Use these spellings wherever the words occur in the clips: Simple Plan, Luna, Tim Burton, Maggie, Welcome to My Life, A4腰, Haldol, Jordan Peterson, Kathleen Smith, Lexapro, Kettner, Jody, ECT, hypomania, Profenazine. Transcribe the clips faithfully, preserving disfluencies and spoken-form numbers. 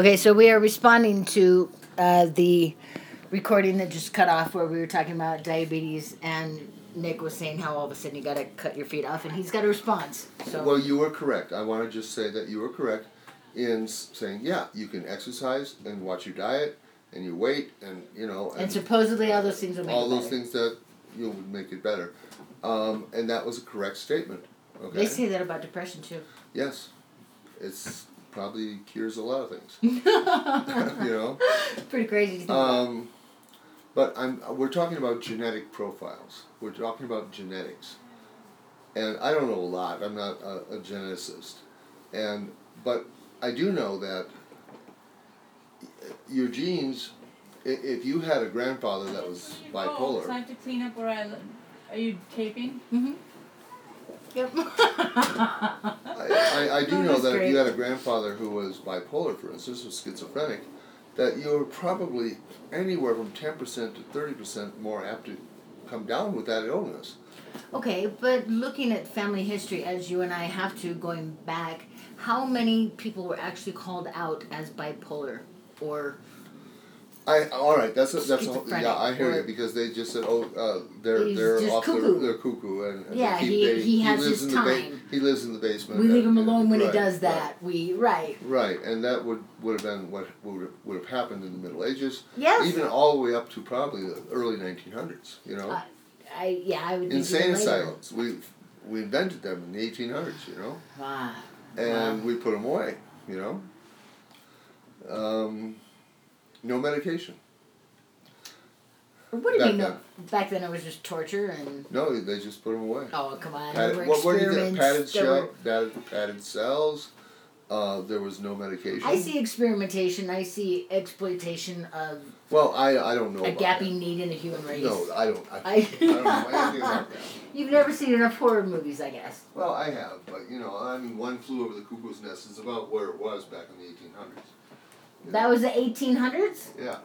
Okay, so we are responding to uh, the recording that just cut off where we were talking about diabetes, and Nick was saying how all of a sudden you got to cut your feet off, and he's got a response. So. Well, you were correct. I want to just say that you were correct in saying, yeah, you can exercise and watch your diet and your weight and, you know. And, and supposedly all those things will make it better. All those things that you know, would make it better. Um, and that was a correct statement. Okay. They say that about depression, too. Yes. It's probably cures a lot of things. You know? Pretty crazy to think um, about. But I'm, we're talking about genetic profiles. We're talking about genetics. And I don't know a lot. I'm not a, a geneticist. And but I do know that your genes, if you had a grandfather that was bipolar... It's time to clean up where I live. Are you taping? Mm-hmm. Yep. I, I, I do know that great. If you had a grandfather who was bipolar, for instance, was schizophrenic, that you were probably anywhere from ten percent to thirty percent more apt to come down with that illness. Okay, but looking at family history, as you and I have to, going back, how many people were actually called out as bipolar or... I all right. That's a, that's a, yeah. I hear you because they just said, oh, uh, they're He's they're off cuckoo. Their, their cuckoo and, and yeah, they keep, he they, he has he lives his in time. The ba- he lives in the basement. We leave and, him alone and, when right, he does that. Right. We right. Right, and that would, would have been what would would have happened in the Middle Ages. Yes. Even all the way up to probably the early nineteen hundreds. You know. Uh, I yeah I would. Insane asylums. We we invented them in the eighteen hundreds. You know. Wow. And wow. We put them away. You know. Um. No medication. What do you mean? No, back then it was just torture and... No, they just put them away. Oh, come on. Padded, there were what, what do you think? Padded, shell, were... padded, padded cells. Uh, there was no medication. I see experimentation. I see exploitation of... Well, I I don't know A about gapping that. Need in the human race. No, I don't. I, I... I don't know anything about that. You've never seen enough horror movies, I guess. Well, I have. But, you know, I mean, One Flew Over the Cuckoo's Nest is about where it was back in the eighteen hundreds. You that know. Was the eighteen hundreds? Yeah.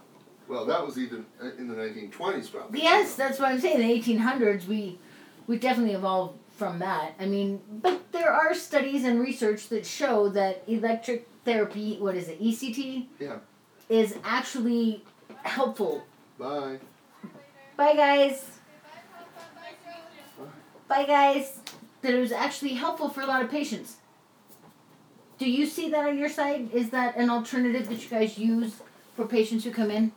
Well, that was even in the nineteen twenties probably. Yes, that's what I'm saying. The eighteen hundreds, we we definitely evolved from that. I mean, but there are studies and research that show that electric therapy, what is it, E C T? Yeah. Is actually helpful. Bye. Bye, guys. Bye, Bye guys. That it was actually helpful for a lot of patients. Do you see that on your side? Is that an alternative that you guys use for patients who come in?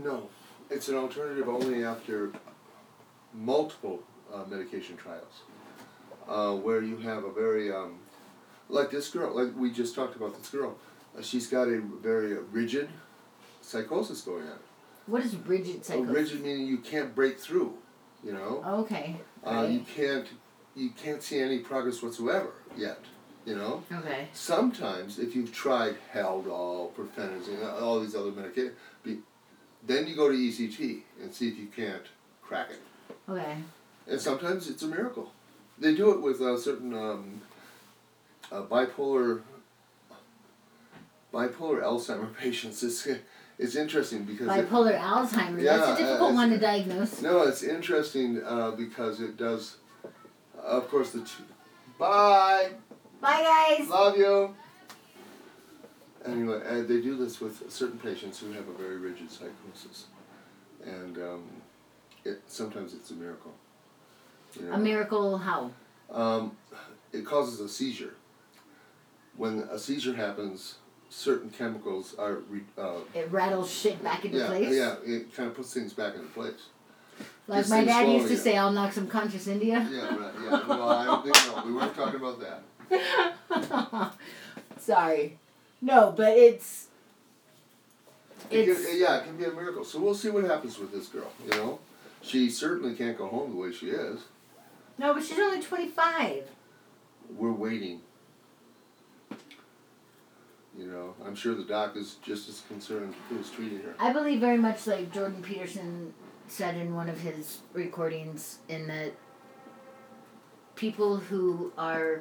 No. It's an alternative only after multiple uh, medication trials uh, where you have a very, um, like this girl, like we just talked about this girl, uh, she's got a very rigid psychosis going on. What is rigid psychosis? Uh, rigid meaning you can't break through, you know? Okay. Uh, right. You can't... You can't see any progress whatsoever yet, you know? Okay. Sometimes, if you've tried Haldol, Profenazine, all these other medications, then you go to E C T and see if you can't crack it. Okay. And sometimes it's a miracle. They do it with uh, certain um, uh, bipolar bipolar Alzheimer patients. It's, it's interesting because... Bipolar it, Alzheimer? Yeah, that's a difficult uh, one to diagnose. No, it's interesting uh, because it does... Of course, the two. Bye. Bye, guys. Love you. Anyway, uh, they do this with certain patients who have a very rigid psychosis, and um, it sometimes it's a miracle. You know? A miracle? How? Um, it causes a seizure. When a seizure happens, certain chemicals are. Re- uh, it rattles shit back into yeah, place. Yeah, it kind of puts things back into place. Like my dad used to say, I'll knock some conscious into you. Yeah, right, yeah. Well, I don't think, no, we weren't talking about that. Sorry. No, but it's... it's it can, yeah, it can be a miracle. So we'll see what happens with this girl, you know? She certainly can't go home the way she is. No, but she's only twenty-five. We're waiting. You know, I'm sure the doc is just as concerned who's treating her. I believe very much like Jordan Peterson... said in one of his recordings in that people who are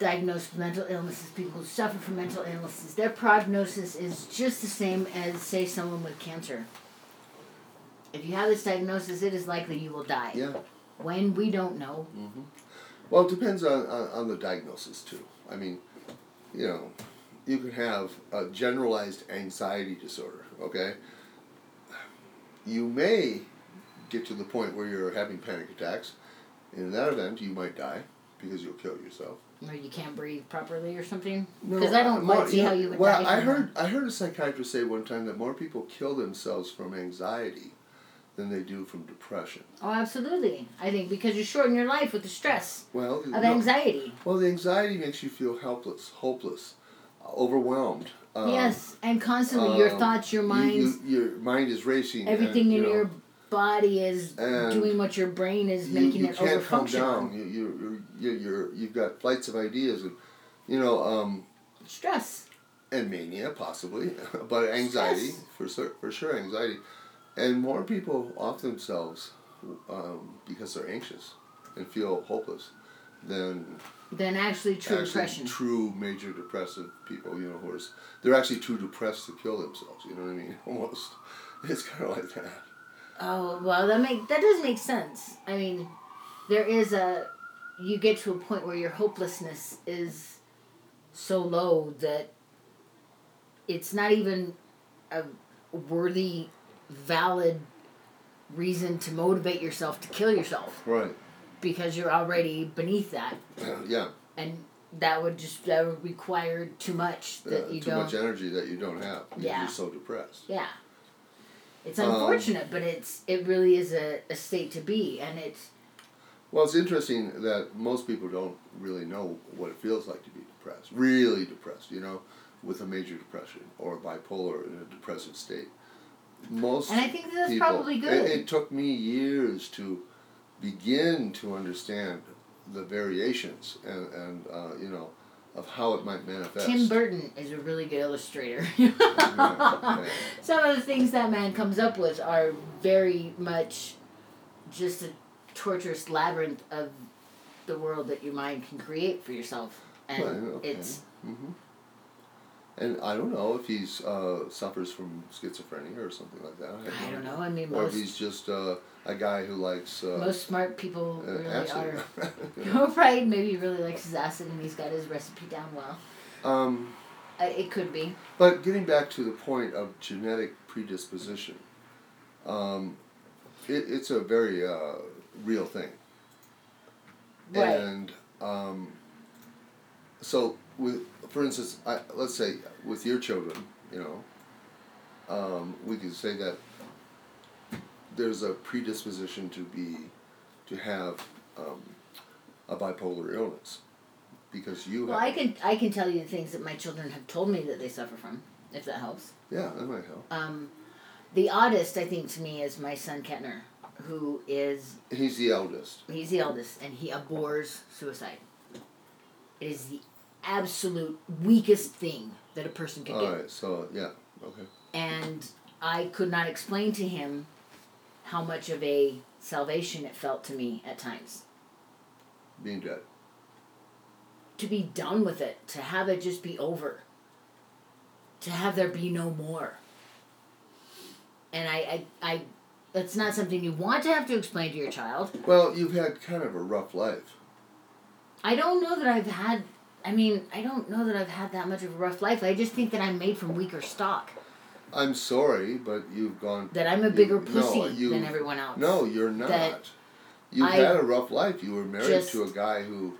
diagnosed with mental illnesses, people who suffer from mental illnesses, their prognosis is just the same as, say, someone with cancer. If you have this diagnosis, it is likely you will die. Yeah. When, we don't know. Mm-hmm. Well, it depends on, on, on the diagnosis, too. I mean, you know, you could have a generalized anxiety disorder, okay? You may get to the point where you're having panic attacks. In that event, you might die because you'll kill yourself. Or you can't breathe properly or something? Because no, I don't quite see how you would well, die. Well, I heard, I heard a psychiatrist say one time that more people kill themselves from anxiety than they do from depression. Oh, absolutely. I think because you shorten your life with the stress well, of no, anxiety. Well, the anxiety makes you feel helpless, hopeless, overwhelmed. Um, yes, and constantly um, your thoughts, your mind. You, you, your mind is racing. Everything and, you in know, your body is doing what your brain is you, making you it overfunction. You can't calm down. You, you, you, you're, you've got flights of ideas. And, you know. Um, stress. And mania, possibly. But anxiety, for, for sure, anxiety. And more people off themselves um, because they're anxious and feel hopeless than than actually true actually depression. True major depressive people, you know, who are they're actually too depressed to kill themselves. You know what I mean? Almost, it's kind of like that. Oh well, that make that does make sense. I mean, there is a you get to a point where your hopelessness is so low that it's not even a worthy. Valid reason to motivate yourself to kill yourself. Right. Because you're already beneath that. Uh, yeah. And that would just that would require too much that uh, you too don't... much energy that you don't have. Yeah. You're so depressed. Yeah. It's unfortunate, um, but it's it really is a, a state to be, and it's... Well, it's interesting that most people don't really know what it feels like to be depressed. Really depressed, you know, with a major depression or bipolar in a depressive state. Most and I think that's people, probably good. It, it took me years to begin to understand the variations and, and uh, you know, of how it might manifest. Tim Burton is a really good illustrator. Yeah, yeah. Some of the things that man comes up with are very much just a torturous labyrinth of the world that your mind can create for yourself. And right, okay. It's... Mm-hmm. And I don't know if he uh, suffers from schizophrenia or something like that. I, I don't know. know. I mean, or most... Or if he's just uh, a guy who likes... Uh, most smart people uh, really acid. Are. You know? Right? Maybe he really likes his acid and he's got his recipe down well. Um, uh, it could be. But getting back to the point of genetic predisposition, um, it, it's a very uh, real thing. Right. And um, so... With, for instance, I, let's say with your children, you know, um, we could say that there's a predisposition to be, to have um, a bipolar illness, because you. Well, have I can I can tell you the things that my children have told me that they suffer from, if that helps. Yeah, that might help. Um, the oddest, I think, to me is my son Kettner, who is. He's the eldest. He's the eldest, and he abhors suicide. It is the absolute weakest thing that a person could do. All right, so, yeah, okay. And I could not explain to him how much of a salvation it felt to me at times. Being dead. To be done with it, to have it just be over, to have there be no more. And I, I, I that's not something you want to have to explain to your child. Well, you've had kind of a rough life. I don't know that I've had... I mean, I don't know that I've had that much of a rough life. I just think that I'm made from weaker stock. I'm sorry, but you've gone... That I'm a bigger you, pussy no, you, than everyone else. No, you're not. That you've I had a rough life. You were married just, to a guy who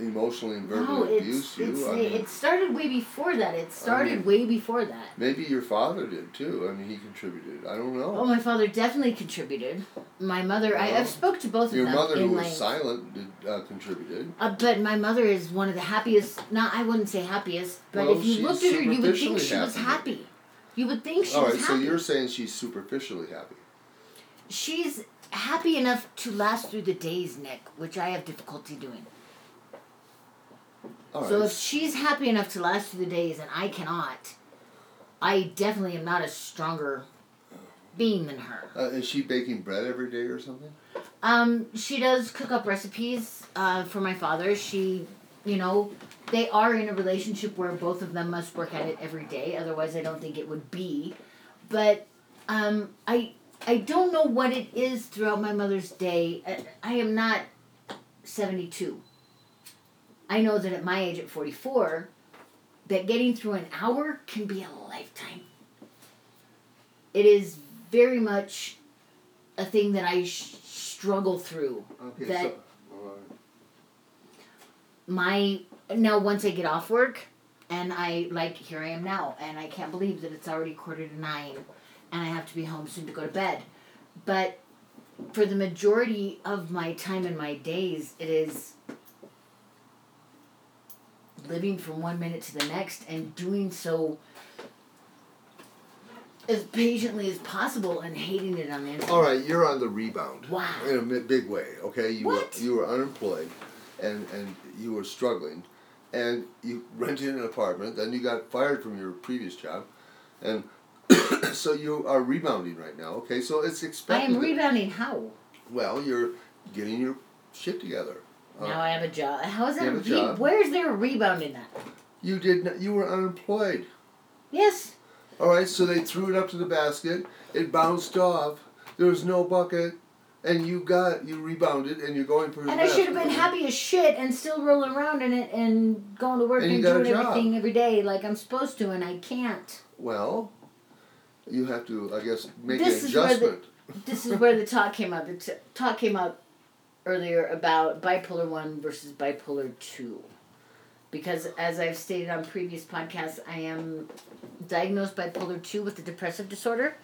emotionally and verbally no, abused you. It's, I mean, it started way before that. It started I mean, way before that. Maybe your father did, too. I mean, he contributed. I don't know. Oh, my father definitely contributed. My mother... Well, I, I've spoke to both of them. Your mother, who was silent, did... Uh, contributed. Uh, but my mother is one of the happiest, not I wouldn't say happiest, but well, if you looked at her, you would think she happy. was happy. You would think she All was right, happy. All right, so you're saying she's superficially happy. She's happy enough to last through the days, Nick, which I have difficulty doing. All right. So if she's happy enough to last through the days and I cannot, I definitely am not a stronger being than her. Uh, is she baking bread every day or something? Um, she does cook up recipes uh, for my father. She, you know, they are in a relationship where both of them must work at it every day. Otherwise, I don't think it would be. But um, I I don't know what it is throughout my mother's day. I, I am not seventy-two. I know that at my age, at forty-four, that getting through an hour can be a lifetime. It is very much a thing that I sh- struggle through. Okay, that so, all right. My, now once I get off work, and I, like, here I am now, and I can't believe that it's already quarter to nine, and I have to be home soon to go to bed. But for the majority of my time in my days, it is living from one minute to the next and doing so as patiently as possible and hating it on the inside. All right, you're on the rebound. Wow. In a big way, okay? You what? Were, you were unemployed, and, and you were struggling, and you rented an apartment, then you got fired from your previous job, and so you are rebounding right now, okay? So it's expected. I am rebounding that, how? Well, you're getting your shit together. Now uh, I have a job. How is that? Re- Where's their rebound in that? You did. Not, you were unemployed. Yes. All right. So they threw it up to the basket. It bounced off. There was no bucket, and you got you rebounded, and you're going for. And I should have been happy as shit and still rolling around in it and going to work and, and doing everything every day like I'm supposed to, and I can't. Well, you have to, I guess, make this an adjustment. The, this is where the talk came up. The t- talk came up. earlier about bipolar one versus bipolar two. Because as I've stated on previous podcasts, I am diagnosed bipolar two with a depressive disorder.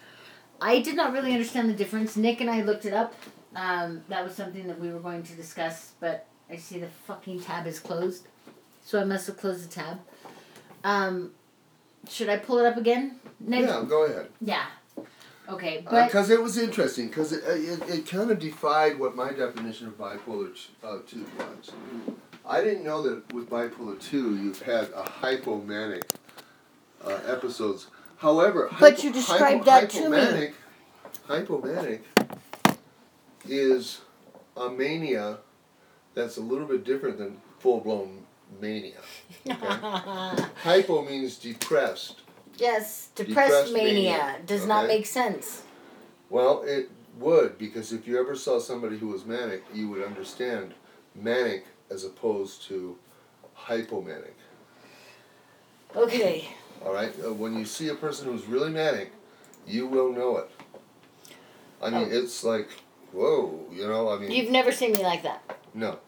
I did not really understand the difference. Nick and I looked it up. Um, that was something that we were going to discuss, but I see the fucking tab is closed. So I must have closed the tab. Um, should I pull it up again? Nick? Yeah, go ahead. Yeah. Okay, but... Because uh, it was interesting, because it, it, it kind of defied what my definition of bipolar uh, two was. I didn't know that with bipolar two, you've had a hypomanic uh, episodes. However... But hypo, you described hypo, that hypomanic, to me. Hypomanic is a mania that's a little bit different than full-blown mania. Okay? Hypo means depressed. Yes, depressed, depressed mania. mania does okay. not make sense. Well, it would, because if you ever saw somebody who was manic, you would understand manic as opposed to hypomanic. Okay. All right, uh, when you see a person who's really manic, you will know it. I mean, oh. It's like, whoa, you know, I mean... You've never seen me like that? No.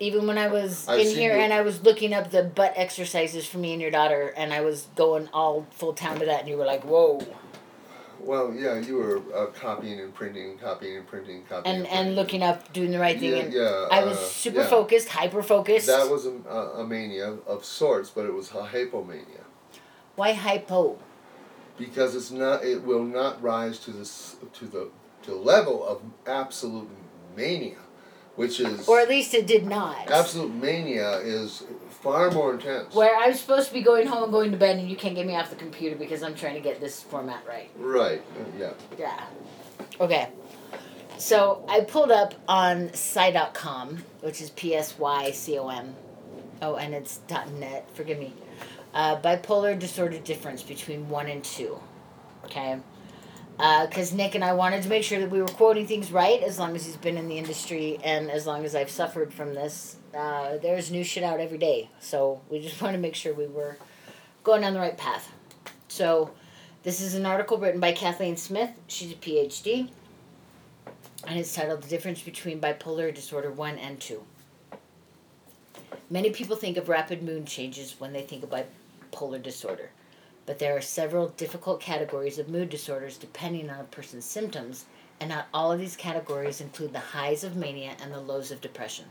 Even when I was I've in here you. And I was looking up the butt exercises for me and your daughter, and I was going all full town to that, and you were like, whoa. Well, yeah, you were uh, copying and printing, copying and printing, copying and, and printing. And looking up, doing the right thing. Yeah, and yeah, I was uh, super yeah. focused, hyper-focused. That was a, a mania of sorts, but it was a hypomania. Why hypo? Because it's not. It will not rise to, this, to the to the level of absolute mania. Which is... Or at least it did not. Absolute mania is far more intense. Where I'm supposed to be going home and going to bed and you can't get me off the computer because I'm trying to get this format right. Right, yeah. Yeah. Okay. So I pulled up on Psy dot com, which is P S Y C O M. Oh, and it's .net, forgive me. Uh, bipolar disorder difference between one and two. Okay. Because uh, Nick and I wanted to make sure that we were quoting things right as long as he's been in the industry and as long as I've suffered from this. Uh, there's new shit out every day. So we just want to make sure we were going down the right path. So this is an article written by Kathleen Smith. She's a P H D. And it's titled The Difference Between Bipolar Disorder one and two. Many people think of rapid mood changes when they think of bipolar disorder. But there are several difficult categories of mood disorders depending on a person's symptoms, and not all of these categories include the highs of mania and the lows of depression.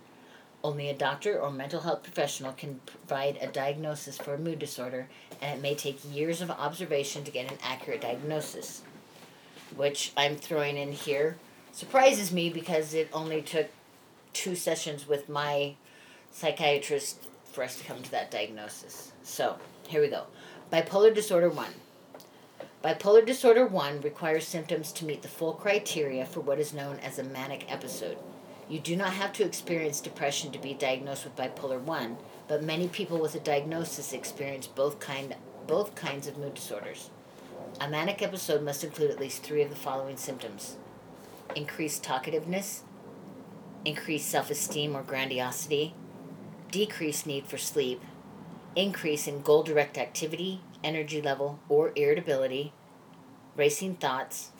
Only a doctor or mental health professional can provide a diagnosis for a mood disorder, and it may take years of observation to get an accurate diagnosis, which I'm throwing in here. Surprises me because it only took two sessions with my psychiatrist for us to come to that diagnosis. So, here we go. Bipolar Disorder one. Bipolar Disorder one requires symptoms to meet the full criteria for what is known as a manic episode. You do not have to experience depression to be diagnosed with bipolar one, but many people with a diagnosis experience both kind, both kinds of mood disorders. A manic episode must include at least three of the following symptoms. Increased talkativeness, increased self-esteem or grandiosity, decreased need for sleep, increase in goal-direct activity, energy level, or irritability, racing thoughts,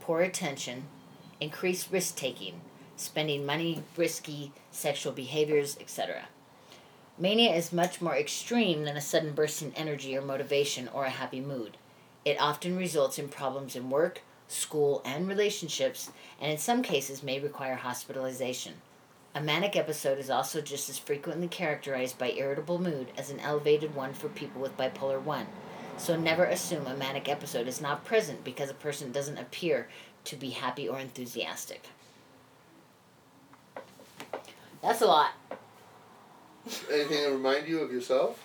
poor attention, increased risk-taking, spending money, risky sexual behaviors, et cetera. Mania is much more extreme than a sudden burst in energy or motivation or a happy mood. It often results in problems in work, school, and relationships, and in some cases may require hospitalization. A manic episode is also just as frequently characterized by irritable mood as an elevated one for people with bipolar one. So never assume a manic episode is not present because a person doesn't appear to be happy or enthusiastic. That's a lot. Anything to remind you of yourself?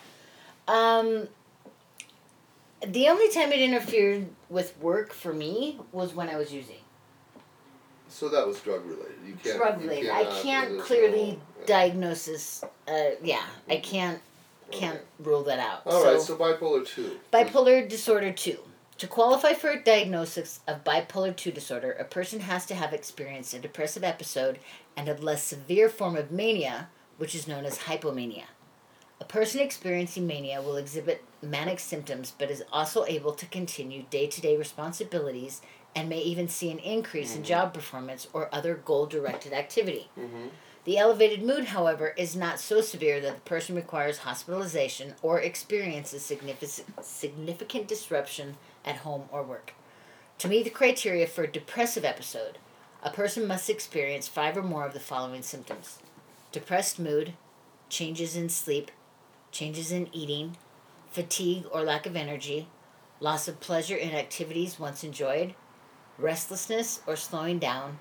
Um, the only time it interfered with work for me was when I was using. So that was drug related. You can't. Drug related. I can't clearly no, diagnosis. Uh, yeah, I can't can't okay. rule that out. All so, right. So bipolar two. Bipolar disorder two. To qualify for a diagnosis of bipolar two disorder, a person has to have experienced a depressive episode and a less severe form of mania, which is known as hypomania. A person experiencing mania will exhibit manic symptoms but is also able to continue day-to-day responsibilities and may even see an increase mm-hmm. in job performance or other goal-directed activity. Mm-hmm. The elevated mood, however, is not so severe that the person requires hospitalization or experiences significant, significant disruption at home or work. To meet the criteria for a depressive episode, a person must experience five or more of the following symptoms: depressed mood, changes in sleep, changes in eating, fatigue or lack of energy, loss of pleasure in activities once enjoyed, restlessness or slowing down,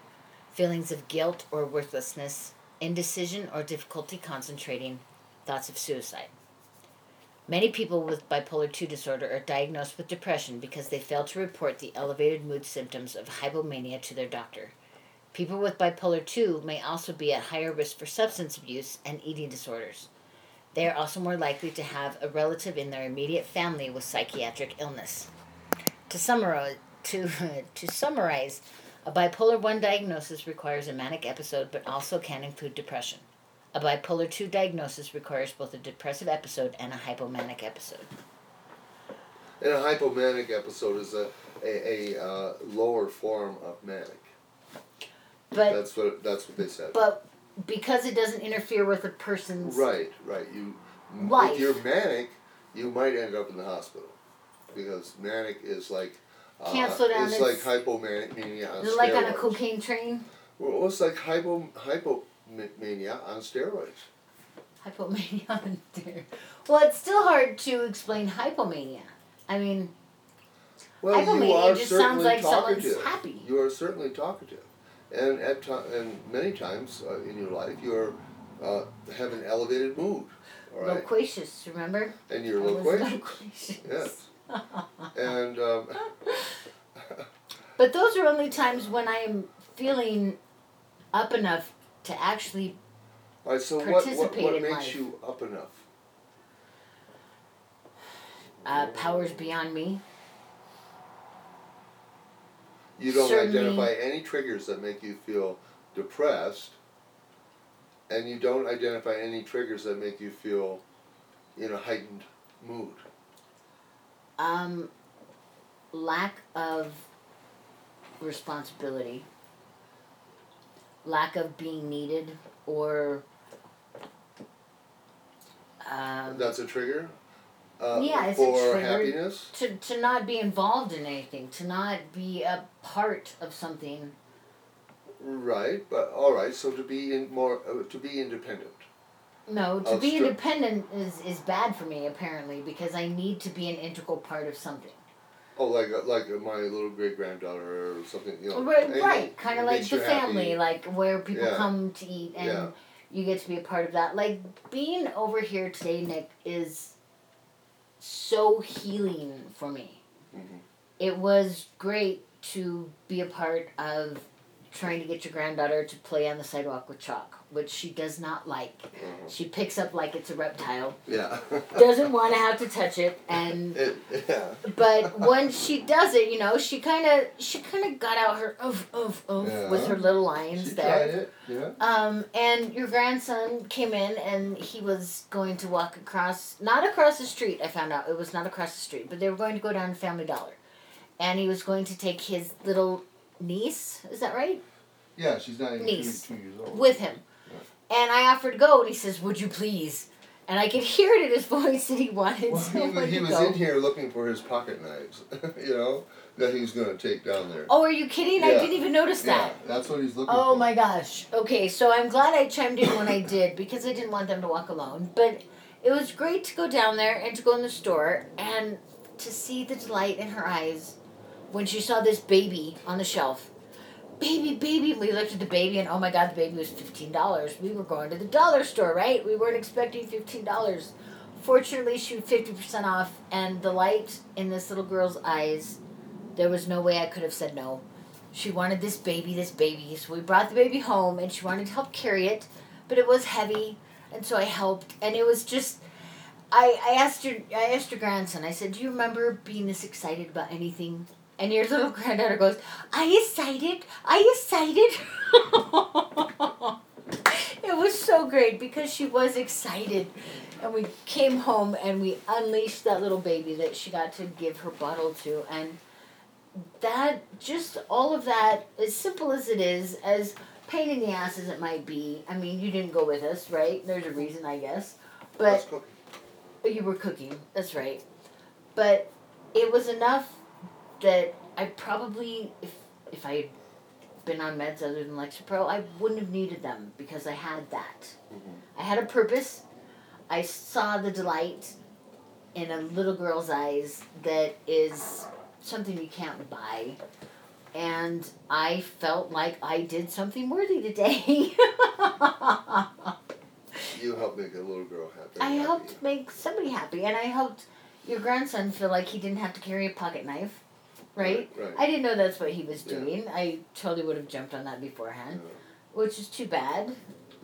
feelings of guilt or worthlessness, indecision or difficulty concentrating, thoughts of suicide. Many people with bipolar two disorder are diagnosed with depression because they fail to report the elevated mood symptoms of hypomania to their doctor. People with bipolar two may also be at higher risk for substance abuse and eating disorders. They are also more likely to have a relative in their immediate family with psychiatric illness. To summarize, to, to summarize, a bipolar one diagnosis requires a manic episode but also can include depression. A bipolar two diagnosis requires both a depressive episode and a hypomanic episode. And a hypomanic episode is a, a, a uh, lower form of manic. But that's what that's what they said. But because it doesn't interfere with a person's right, right. You, life. If you're manic, you might end up in the hospital because manic is like uh, can't slow down. It's like hypomania on steroids. Like on a cocaine train. Well, it's like hypo hypomania on steroids. Hypomania on steroids. Well, it's still hard to explain hypomania. I mean, well, hypomania just sounds like talkative. Someone's happy. You are certainly talkative. And at t- and many times uh, in your life, you uh, have an elevated mood. All right? Loquacious, remember? And you're loquacious. loquacious. Yes. and, um, but those are only times when I'm feeling up enough to actually all right, so participate what, what, what in life. What makes you up enough? Uh, powers beyond me. You don't Certainly. identify any triggers that make you feel depressed, and you don't identify any triggers that make you feel in a heightened mood. Um, lack of responsibility, lack of being needed, or... Um, That's a trigger? Uh, yeah, it's for a happiness? To, to not be involved in anything, to not be a part of something. Right, but all right. So to be in more, uh, to be independent. No, to be stri- independent is, is bad for me apparently because I need to be an integral part of something. Oh, like like my little great granddaughter or something, you know. Right, right. Kind of like the family, happy. Like where people yeah. come to eat, and yeah. you get to be a part of that. Like being over here today, Nick, is so healing for me. Mm-hmm. It was great to be a part of trying to get your granddaughter to play on the sidewalk with chalk, which she does not like. Mm-hmm. She picks up like it's a reptile. Yeah. Doesn't want to have to touch it, and it, yeah. But when she does it, you know, she kind of she kind of got out her oof oof oof yeah. with her little lines she there. Tried it. Yeah. Um, and your grandson came in, and he was going to walk across, not across the street. I found out it was not across the street, but they were going to go down to Family Dollar, and he was going to take his little niece, is that right? Yeah, she's not even niece, two, two years old. With him. Yeah. And I offered to go, and he says, "Would you please?" And I could hear it in his voice that he wanted well, someone to go. He was in here looking for his pocket knives, you know, that he's going to take down there. Oh, are you kidding? Yeah. I didn't even notice that. Yeah, that's what he's looking oh, for. Oh, my gosh. Okay, so I'm glad I chimed in when I did, because I didn't want them to walk alone. But it was great to go down there and to go in the store and to see the delight in her eyes when she saw this baby on the shelf. Baby, baby. We looked at the baby, and oh my God, the baby was fifteen dollars. We were going to the dollar store, right? We weren't expecting fifteen dollars. Fortunately, she was fifty percent off, and the light in this little girl's eyes, there was no way I could have said no. She wanted this baby, this baby. So we brought the baby home, and she wanted to help carry it, but it was heavy, and so I helped. And it was just... I, I asked your, I asked your grandson, I said, "Do you remember being this excited about anything?" And your little granddaughter goes, "I excited, I excited." It was so great because she was excited. And we came home and we unleashed that little baby that she got to give her bottle to. And that, just all of that, as simple as it is, as pain in the ass as it might be. I mean, you didn't go with us, right? There's a reason, I guess. But you were cooking, that's right. But it was enough that I probably, if if I had been on meds other than Lexapro, I wouldn't have needed them because I had that. Mm-hmm. I had a purpose. I saw the delight in a little girl's eyes that is something you can't buy. And I felt like I did something worthy today. You helped make a little girl happy. I happy. helped make somebody happy. And I helped your grandson feel like he didn't have to carry a pocket knife. Right? Right, right? I didn't know that's what he was doing. Yeah. I totally would have jumped on that beforehand, yeah. Which is too bad.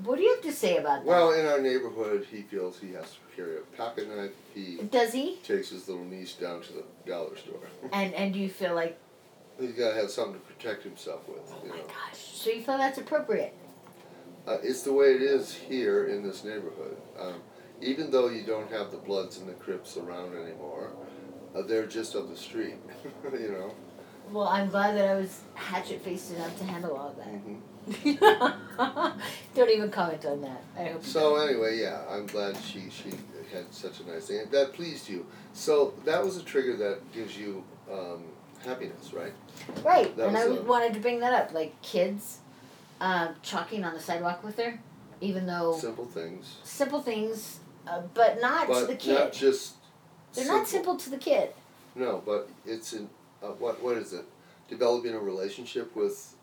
What do you have to say about that? Well, in our neighborhood, he feels he has to carry a pocket knife. He Does he? Takes his little niece down to the dollar store. And and do you feel like... He's got to have something to protect himself with. Oh, you my know. gosh. So you feel that's appropriate? Uh, it's the way it is here in this neighborhood. Um, even though you don't have the Bloods and the Crips around anymore... Uh, they're just up the street, you know. Well, I'm glad that I was hatchet-faced enough to handle all that. Mm-hmm. Don't even comment on that. I hope. So you don't. Anyway, yeah, I'm glad she, she had such a nice thing. That pleased you. So that was a trigger that gives you um, happiness, right? Right, that and I a... wanted to bring that up. Like kids uh, chalking on the sidewalk with her, even though... Simple things. Simple things, uh, but not but to the kid. But not just... They're simple. Not simple to the kid. No, but it's in uh, what what is it? Developing a relationship with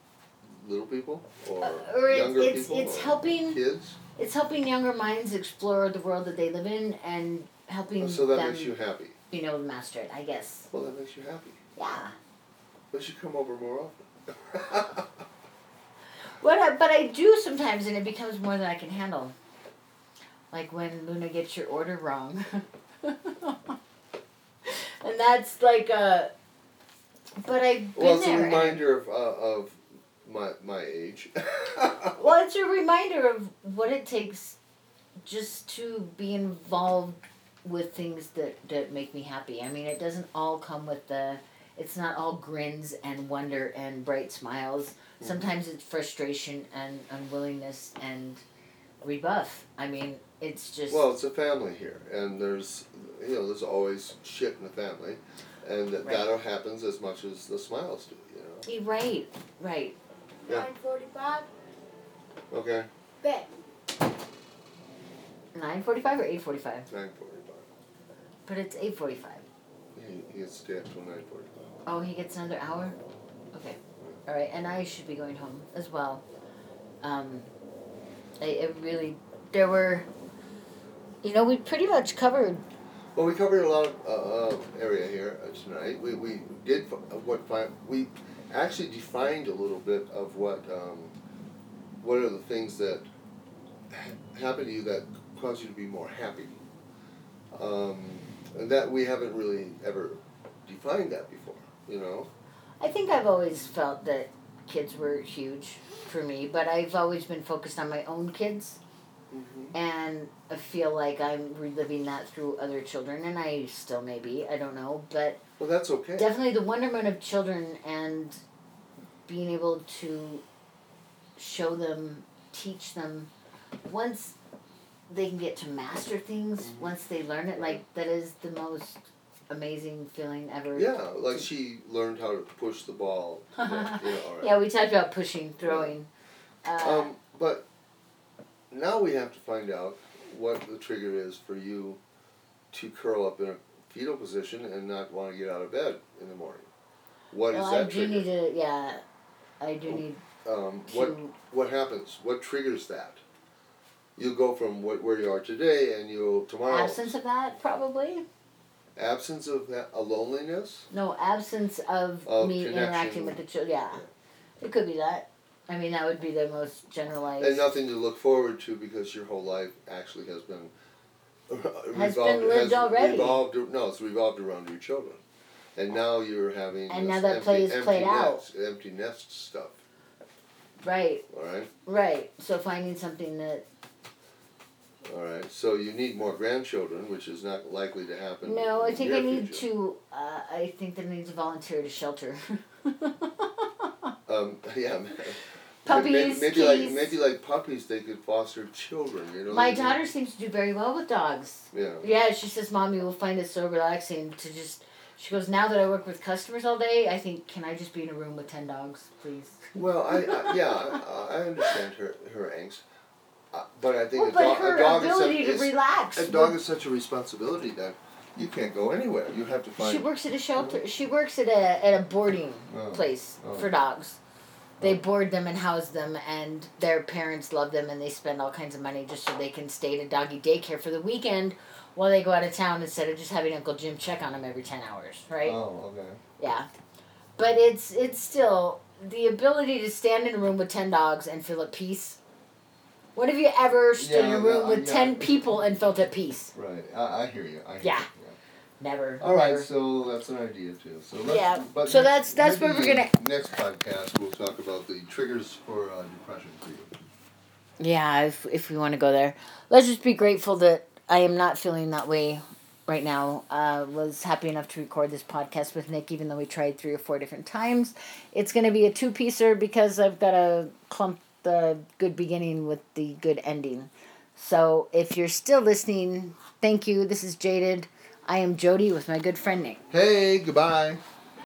little people or, uh, or younger it's, people. It's or helping kids. It's helping younger minds explore the world that they live in and helping. Oh, so that them makes you happy. Being able to master it, I guess. Well, that makes you happy. Yeah. But you should come over more often. What? I, but I do sometimes, and it becomes more than I can handle. Like when Luna gets your order wrong. And that's like a, but I've been well, it's there a reminder of uh, of my my age. Well, it's a reminder of what it takes, just to be involved with things that, that make me happy. I mean, it doesn't all come with the, it's not all grins and wonder and bright smiles. Mm-hmm. Sometimes it's frustration and unwillingness and rebuff. I mean. It's just... Well, it's a family here, and there's, you know, there's always shit in the family, and th- right. that happens as much as the smiles do, you know? Right, right. Yeah. nine forty-five? Okay. Bet. nine forty-five or eight forty-five? nine forty-five. But it's eight forty-five. He, he gets to stay up till nine forty-five. Oh, he gets another hour? Okay. All right, and I should be going home as well. Um, I, it really... There were... You know, we pretty much covered... Well, we covered a lot of uh, uh, area here tonight. We we did what... We actually defined a little bit of what um, what are the things that ha- happen to you that cause you to be more happy. Um, and that we haven't really ever defined that before, you know? I think I've always felt that kids were huge for me, but I've always been focused on my own kids. Mm-hmm. And I feel like I'm reliving that through other children, and I still may be, I don't know, but well, that's okay. Definitely the wonderment of children and being able to show them, teach them, once they can get to master things, mm-hmm. once they learn it, like, that is the most amazing feeling ever. Yeah, like she learned how to push the ball. Yeah, yeah, all right. Yeah, we talked about pushing, throwing. Yeah. Uh, um, but now we have to find out what the trigger is for you to curl up in a fetal position and not want to get out of bed in the morning. What well, is that I trigger? Do need to, yeah, I do need um, to... What, what happens? What triggers that? You go from what, where you are today and you tomorrow... Absence of that, probably. Absence of that, a loneliness? No, absence of, of me connection. Interacting with the children. Yeah. yeah, it could be that. I mean, that would be the most generalized. And nothing to look forward to because your whole life actually has been... Has revolved, been lived has already. Revolved, no, it's revolved around your children. And now you're having... And now that empty, play is empty played nest, out. Empty nest stuff. Right. All right? Right. So finding something that... All right. So you need more grandchildren, which is not likely to happen. No, I think I need future. to... Uh, I think that I need to volunteer to shelter. um, yeah, puppies, maybe keys. like maybe like puppies, they could foster children. You know, my daughter mean? seems to do very well with dogs. Yeah. Yeah, she says, "Mom, you will find it so relaxing to just." She goes, "Now that I work with customers all day, I think can I just be in a room with ten dogs, please?" Well, I, I yeah, I, I understand her her angst, uh, but I think well, a, but do- her a dog ability is such, to is, relax. A dog is such a responsibility that you can't go anywhere. You have to find. She works at a shelter. She works at a at a boarding oh. place oh. for dogs. They board them and house them, and their parents love them, and they spend all kinds of money just so they can stay at a doggy daycare for the weekend while they go out of town instead of just having Uncle Jim check on them every ten hours, right? Oh, okay. Yeah. But it's it's still the ability to stand in a room with ten dogs and feel at peace. When have you ever stood yeah, in a room no, with yeah. ten people and felt at peace? Right. I, I hear you. I hear yeah. you. Never. All right, never. So that's an idea too. So let's, yeah. But so that's that's where we're gonna. Next podcast, we'll talk about the triggers for uh, depression for you. Yeah, if if we want to go there, let's just be grateful that I am not feeling that way right now. Uh, was happy enough to record this podcast with Nick, even though we tried three or four different times. It's gonna be a two-piecer because I've got to clump the good beginning with the good ending. So if you're still listening, thank you. This is Jaded. I am Jody with my good friend Nick. Hey, goodbye.